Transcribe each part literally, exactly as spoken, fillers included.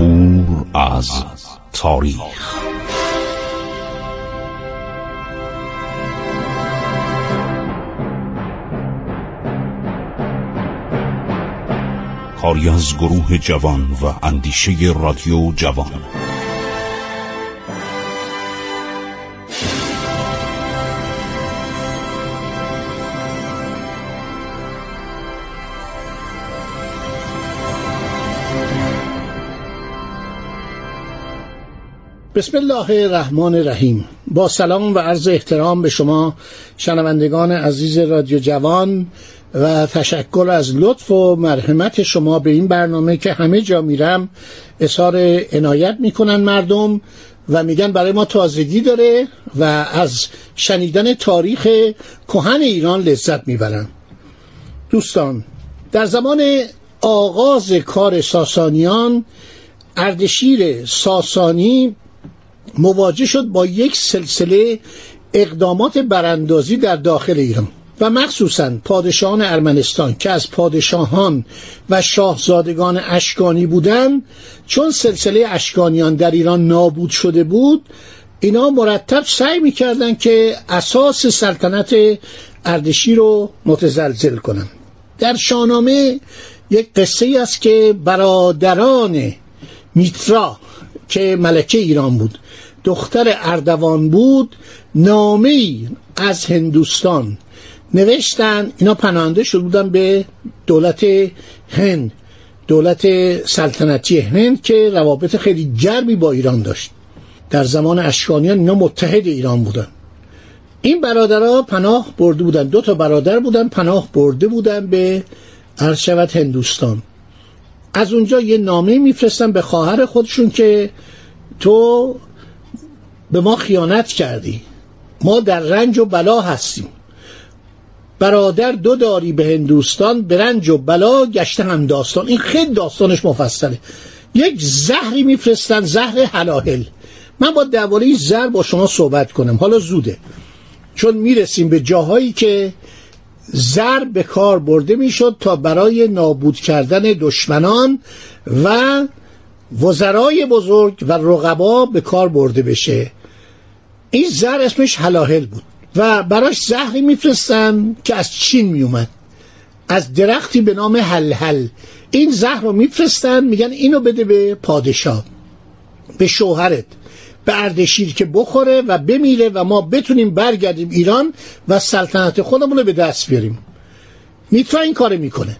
عبور از تاریخ. کاری از گروه جوان و اندیشه رادیو جوان. بسم الله الرحمن الرحیم. با سلام و عرض احترام به شما شنوندگان عزیز رادیو جوان و تشکر از لطف و مرحمت شما به این برنامه که همه جا میرم اظهار عنایت میکنن مردم و میگن برای ما تازگی داره و از شنیدن تاریخ کهن ایران لذت میبرن. دوستان، در زمان آغاز کار ساسانیان، اردشیر ساسانی مواجه شد با یک سلسله اقدامات براندازی در داخل ایران و مخصوصاً پادشاهان ارمنستان که از پادشاهان و شاهزادگان اشکانی بودند. چون سلسله اشکانیان در ایران نابود شده بود، اینا مرتب سعی می‌کردن که اساس سلطنت اردشیر رو متزلزل کنن. در شاهنامه یک قصه است که برادران میترا که ملکه ایران بود، دختر اردوان بود، نامه‌ای از هندوستان نوشتن. اینا پناهنده شده بودن به دولت هند، دولت سلطنتی هند که روابط خیلی گرمی با ایران داشت. در زمان اشکانیان اینا متحد ایران بودن. این برادرها پناه برده بودن، دو تا برادر بودن، پناه برده بودن به عرشوت هندوستان. از اونجا یه نامه میفرستن به خواهر خودشون که تو به ما خیانت کردی، ما در رنج و بلا هستیم. برادر دو داری به هندوستان، برنج و بلا گشته هم داستان. این خیلی داستانش مفصله. یک زهری میفرستن، زهر هلاهل. من با درباره این زهر با شما صحبت کنم، حالا زوده چون میرسیم به جاهایی که زهر به کار برده میشد تا برای نابود کردن دشمنان و وزرای بزرگ و رقبا به کار برده بشه. این زهر اسمش هلاهل بود و براش زهری میفرستن که از چین میومد، از درختی به نام هلهل. این زهر رو میفرستن، میگن اینو بده به پادشاه، به شوهرت، به اردشیر که بخوره و بمیره و ما بتونیم برگردیم ایران و سلطنت خودمون رو به دست بیاریم. میترا این کار میکنه،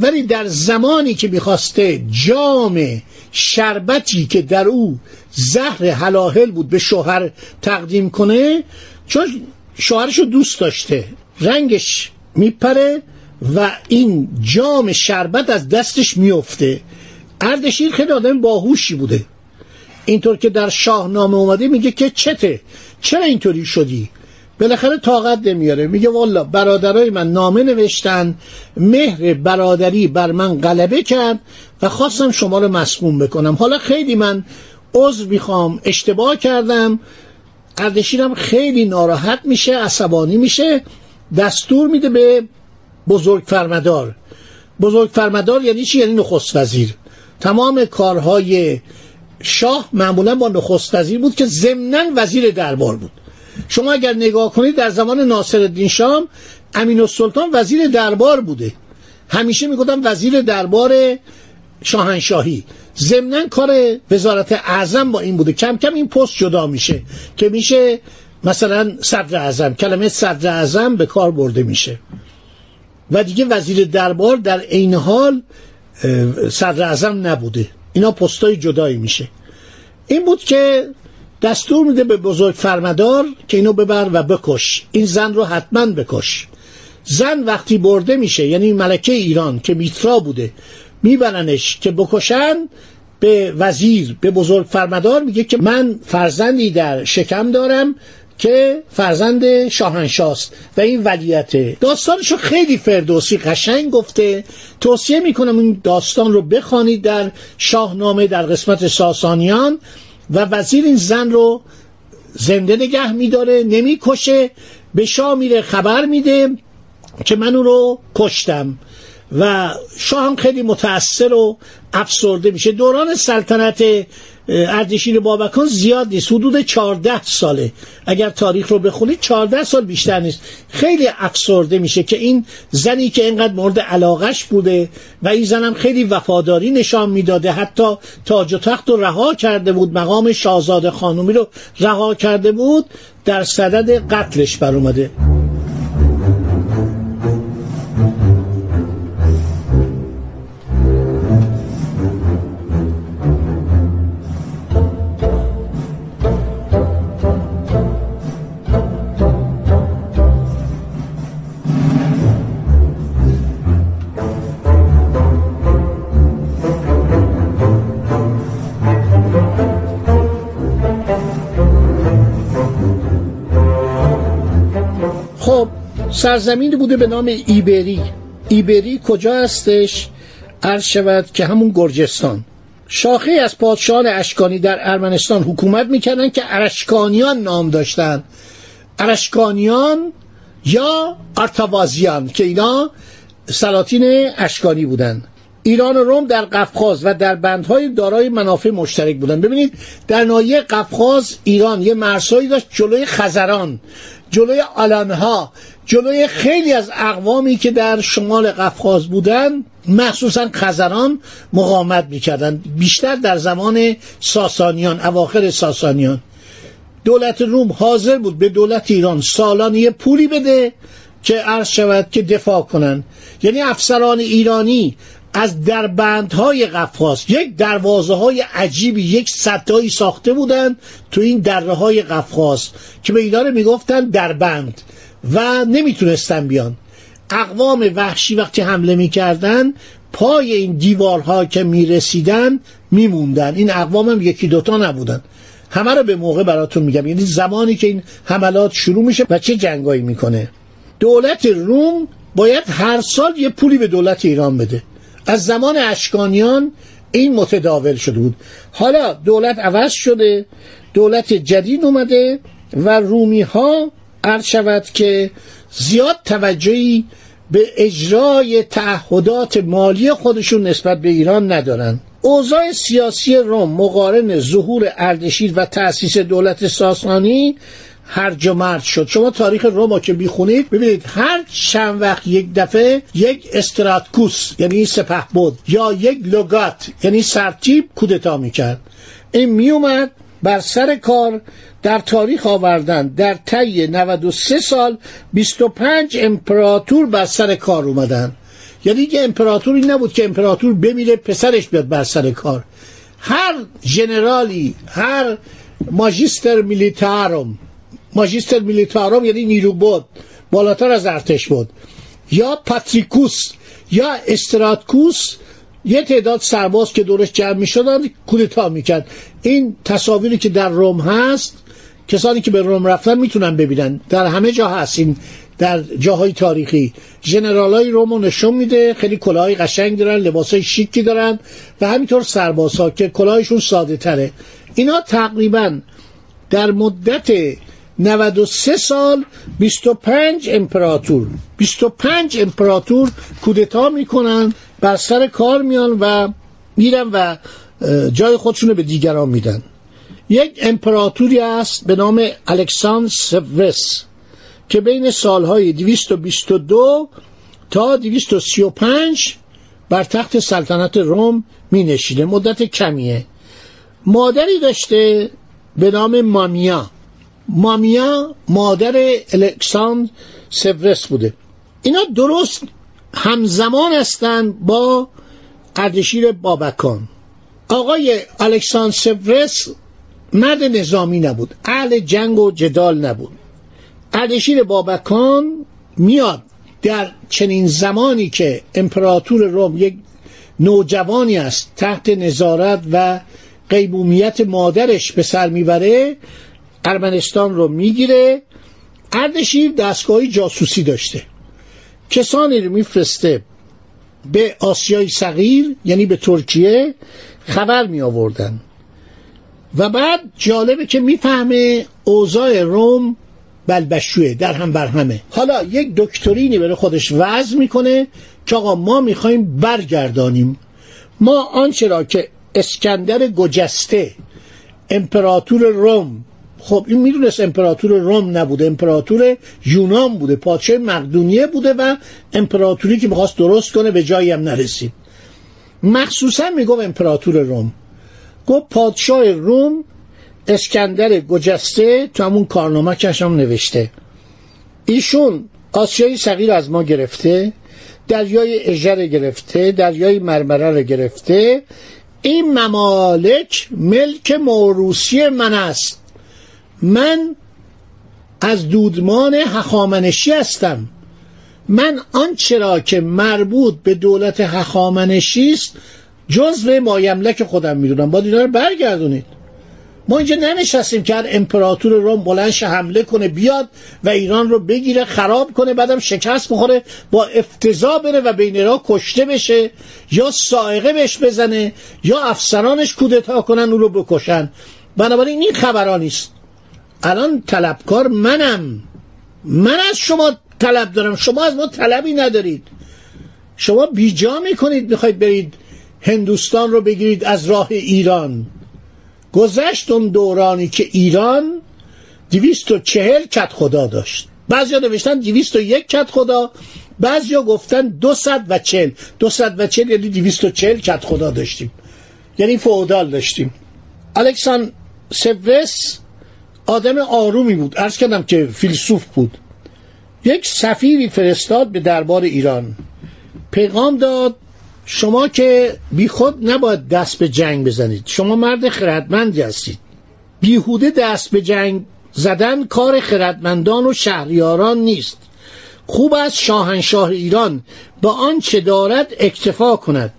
ولی در زمانی که میخواسته جام شربتی که در او زهر هلاهل بود به شوهر تقدیم کنه، چون شوهرشو دوست داشته، رنگش میپره و این جام شربت از دستش میفته. اردشیر خیلی آدم باهوشی بوده، اینطور که در شاهنامه اومده میگه که چته، چرا اینطوری شدی؟ بالاخره طاقت نمیاره، میگه والا برادرای من نامه نوشتن، مهر برادری بر من غلبه کرد و خواستم شما رو مسموم بکنم. حالا خیلی من عذر میخوام، اشتباه کردم. اردشیرم خیلی ناراحت میشه، عصبانی میشه، دستور میده به بزرگ فرمدار. بزرگ فرمدار یعنی چی؟ یعنی نخست وزیر. تمام کارهای شاه معمولا با نخست وزیر بود که ضمناً وزیر دربار بود. شما اگر نگاه کنید در زمان ناصرالدین شاه امینالسلطان وزیر دربار بوده، همیشه میگفتن وزیر دربار شاهنشاهی. ضمناً کار وزارت اعظم با این بوده. کم کم این پست جدا میشه که میشه مثلا صدر اعظم. کلمه صدر اعظم به کار برده میشه و دیگه وزیر دربار در عین حال صدر اعظم نبوده. اینا پستای جدایی میشه. این بود که دستور میده به بزرگ فرمدار که اینو ببر و بکش، این زن رو حتما بکش. زن وقتی برده میشه، یعنی ملکه ایران که میترا بوده، میبرنش که بکشن، به وزیر، به بزرگ فرمدار میگه که من فرزندی در شکم دارم که فرزند شاهنشاست و این ولیته. داستانشو خیلی فردوسی قشنگ گفته، توصیه میکنم این داستان رو بخوانید در شاهنامه در قسمت ساسانیان. و وزیر این زن رو زنده نگه میداره، نمیکشه. به شاه میره خبر میده که من اون رو کشتم. و شاه هم خیلی متأثر و افسرده میشه. دوران سلطنت اردشیر بابکان زیاد نیست، حدود چهارده ساله، اگر تاریخ رو بخونید چهارده سال بیشتر نیست. خیلی افسرده میشه که این زنی که اینقدر مورد علاقش بوده و این زنم خیلی وفاداری نشان میداده، حتی تاج و تخت رو رها کرده بود، مقام شاهزاده خانومی رو رها کرده بود، در صدد قتلش بر اومده. سرزمین بوده به نام ایبری. ایبری کجا هستش؟ عرض شود که همون گرجستان. شاخه از پادشاهان اشکانی در ارمنستان حکومت میکردن که اشکانیان نام داشتن، اشکانیان یا ارتوازیان، که اینا سلاطین اشکانی بودن. ایران و روم در قفقاز و در بندهای دارای منافع مشترک بودن. ببینید در ناحیه قفقاز ایران یه مرزهایی داشت جلوی خزران، جلوی آلانها، جلوی خیلی از اقوامی که در شمال قفقاز بودن، مخصوصا خزران مقاومت میکردن، بیشتر در زمان ساسانیان، اواخر ساسانیان. دولت روم حاضر بود به دولت ایران سالانه پولی بده که عرض شود که دفاع کنن. یعنی افسران ایرانی از دربندهای قفقاز یک دروازه های عجیبی، یک سدهایی ساخته بودند تو این دره های قفقاز که به اینا رو میگفتن دربند و نمیتونستن بیان. اقوام وحشی وقتی حمله میکردن پای این دیوارها که میرسیدن میموندن. این اقوام هم یکی دوتا نبودن. همه رو به موقع براتون میگم، یعنی زمانی که این حملات شروع میشه و چه جنگایی میکنه. دولت روم باید هر سال یه پولی به دولت ایران بده. از زمان اشکانیان این متداول شده بود. حالا دولت عوض شده، دولت جدید اومده و رومی ها عرض شود که زیاد توجهی به اجرای تعهدات مالی خودشون نسبت به ایران ندارن. اوضاع سیاسی روم مقارن ظهور اردشیر و تأسیس دولت ساسانی هرج و مرج شد. شما تاریخ روم که میخونید ببینید هر چند وقت یک دفعه یک استراتکوس یعنی سپهبد یا یک لوگات یعنی سرتیپ کودتا میکرد. این میومد بر سر کار. در تاریخ آوردن در طی نود و سه سال بیست و پنج امپراتور بر سر کار اومدن. یعنی که امپراتوری نبود که امپراتور بمیره پسرش بیاد بر سر کار. هر جنرالی، هر ماجیستر میلیتاروم، ماجیستر میلیتاروم یعنی نیرو بود، بالاتر از ارتش بود، یا پاتریکوس یا استراتکوس، یه تعداد سرباز که دورش جمع می شدن کودتا می کرد. این تصاویری که در روم هست، کسانی که به روم رفتن میتونن ببینن، در همه جا هست، این در جاهای تاریخی ژنرالای رومو نشون میده. خیلی کلاهای قشنگ دارن، لباسای شیکی دارن و همینطور سربازها که کلاهشون ساده تره. اینا تقریبا در مدت نود و سه سال بیست و پنج امپراتور بیست و پنج امپراتور کودتا میکنن، بر سر کار میان و میرن و جای خودشونو به دیگران میدن. یک امپراتوری است به نام الکساندر سفرس که بین سالهای دویست و بیست و دو تا دویست و سی و پنج بر تخت سلطنت روم می نشینه. مدت کمیه. مادری داشته به نام مامیا. مامیا مادر الکساندر سفرس بوده. اینا درست همزمان هستن با اردشیر بابکان. آقای الکساندر سفرس مرد نظامی نبود، اهل جنگ و جدال نبود. اردشیر بابکان میاد در چنین زمانی که امپراتور روم یک نوجوانی است، تحت نظارت و قیمومیت مادرش به سر میبره، ارمنستان رو میگیره. اردشیر دستگاهی جاسوسی داشته، کسانی رو میفرسته به آسیای صغیر یعنی به ترکیه، خبر می آوردن. و بعد جالبه که میفهمه اوضاع روم بلبشویه، در هم بر همه. حالا یک دکترینی برای خودش وضع میکنه که آقا ما میخوایم برگردانیم. ما آنچه را که اسکندر گجسته امپراتور روم، خب این میدونست امپراتور روم نبوده، امپراتور یونان بوده، پادشاه مقدونیه بوده و امپراتوری که میخواست درست کنه به جایی هم نرسید. مخصوصا میگم امپراتور روم، گفت پادشاه روم اسکندر گجسته تو همون کارنامه کش هم نوشته، ایشون آسیای صغیر از ما گرفته، دریای اژه رو گرفته، دریای مرمره رو گرفته، این ممالک ملک موروثی من است، من از دودمان هخامنشی هستم، من آنچه را که مربوط به دولت هخامنشی است جزو مایملک خودم میدونم، باید اینا رو برگردونید. ما اینجا ننشستیم که هر امپراتور روم بلندش حمله کنه بیاد و ایران رو بگیره خراب کنه، بعدم شکست بخوره با افتضاح بره و بین راه کشته بشه یا سائقه بهش بزنه یا افسرانش کودتا کنن او رو بکشن. بنابراین این خبرها نیست. الان طلبکار منم، من از شما طلب دارم، شما از ما طلبی ندارید. شما بیجا میکنید، میخواید برید هندوستان رو بگیرید از راه ایران. گذشت اون دورانی که ایران دویست و چهل کت خدا داشت، بعضیا نوشتن دویست و یک کت خدا، بعضیا گفتن دوصد و چهل. دوصد و چهل یعنی دویست و چهل کت خدا داشتیم، یعنی فئودال داشتیم. الکساندر سفرس آدم آرومی بود، عرض کردم که فیلسوف بود. یک سفیری فرستاد به دربار ایران، پیغام داد شما که بی خود نباید دست به جنگ بزنید، شما مرد خردمندی هستید، بیهوده دست به جنگ زدن کار خردمندان و شهریاران نیست، خوب است شاهنشاه ایران با آن چه دارد اکتفا کند،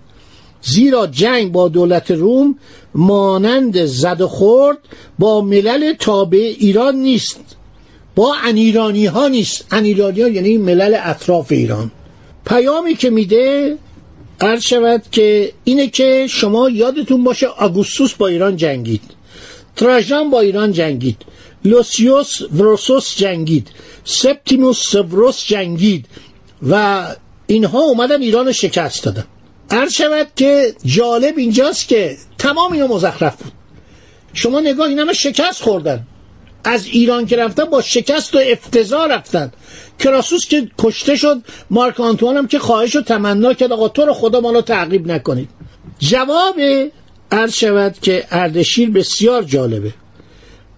زیرا جنگ با دولت روم مانند زد و خورد با ملل تابع ایران نیست، با انیرانی ها نیست. انیرانی ها یعنی ملل اطراف ایران. پیامی که میده عرض شود که اینه که شما یادتون باشه آگوستوس با ایران جنگید، تراژان با ایران جنگید، لوسیوس وروسوس جنگید، سپتیموس وروس جنگید و اینها اومدن ایران شکست دادن. عرض شود که جالب اینجاست که تمام اینا مزخرف بود. شما نگاه، این همه شکست خوردن، از ایران که رفتن با شکست و افتضاح رفتن. کراسوس که کشته شد، مارک آنتوان هم که خواهش و تمنا کرد آقا تو رو خدا ما رو تعقیب نکنید. جواب عرض شود که اردشیر بسیار جالبه.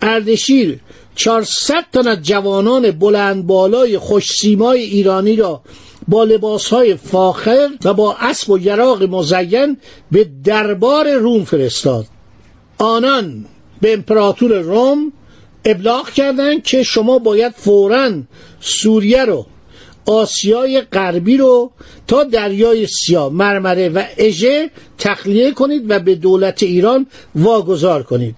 اردشیر چهارصد تن از جوانان بلند بالای خوش سیمای ایرانی را با لباسهای فاخر و با اسب و یراق مزین به دربار روم فرستاد. آنان به امپراتور روم ابلاغ کردن که شما باید فوراً سوریه رو، آسیای غربی رو تا دریای سیاه، مرمره و اژه تخلیه کنید و به دولت ایران واگذار کنید.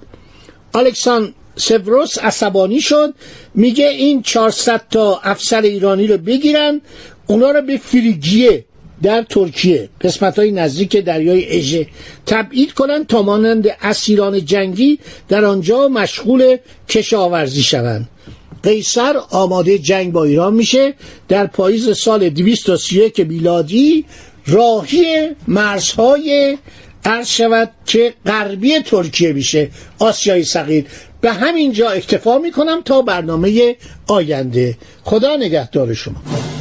الکساندر سفرس عصبانی شد، میگه این چهارصد تا افسر ایرانی رو بگیرن، اونا رو به فریگیه در ترکیه، قسمت‌های نزدیک دریای اژه تبعید کنن تا مانند اسیران جنگی در آنجا مشغول کشاورزی شوند. قیصر آماده جنگ با ایران میشه، در پاییز سال دویست و سی و یک میلادی راهی مرزهای عرض شود که غربی ترکیه میشه، آسیای صغیر. به همین جا اکتفا میکنم تا برنامه آینده. خدا نگهدار شما.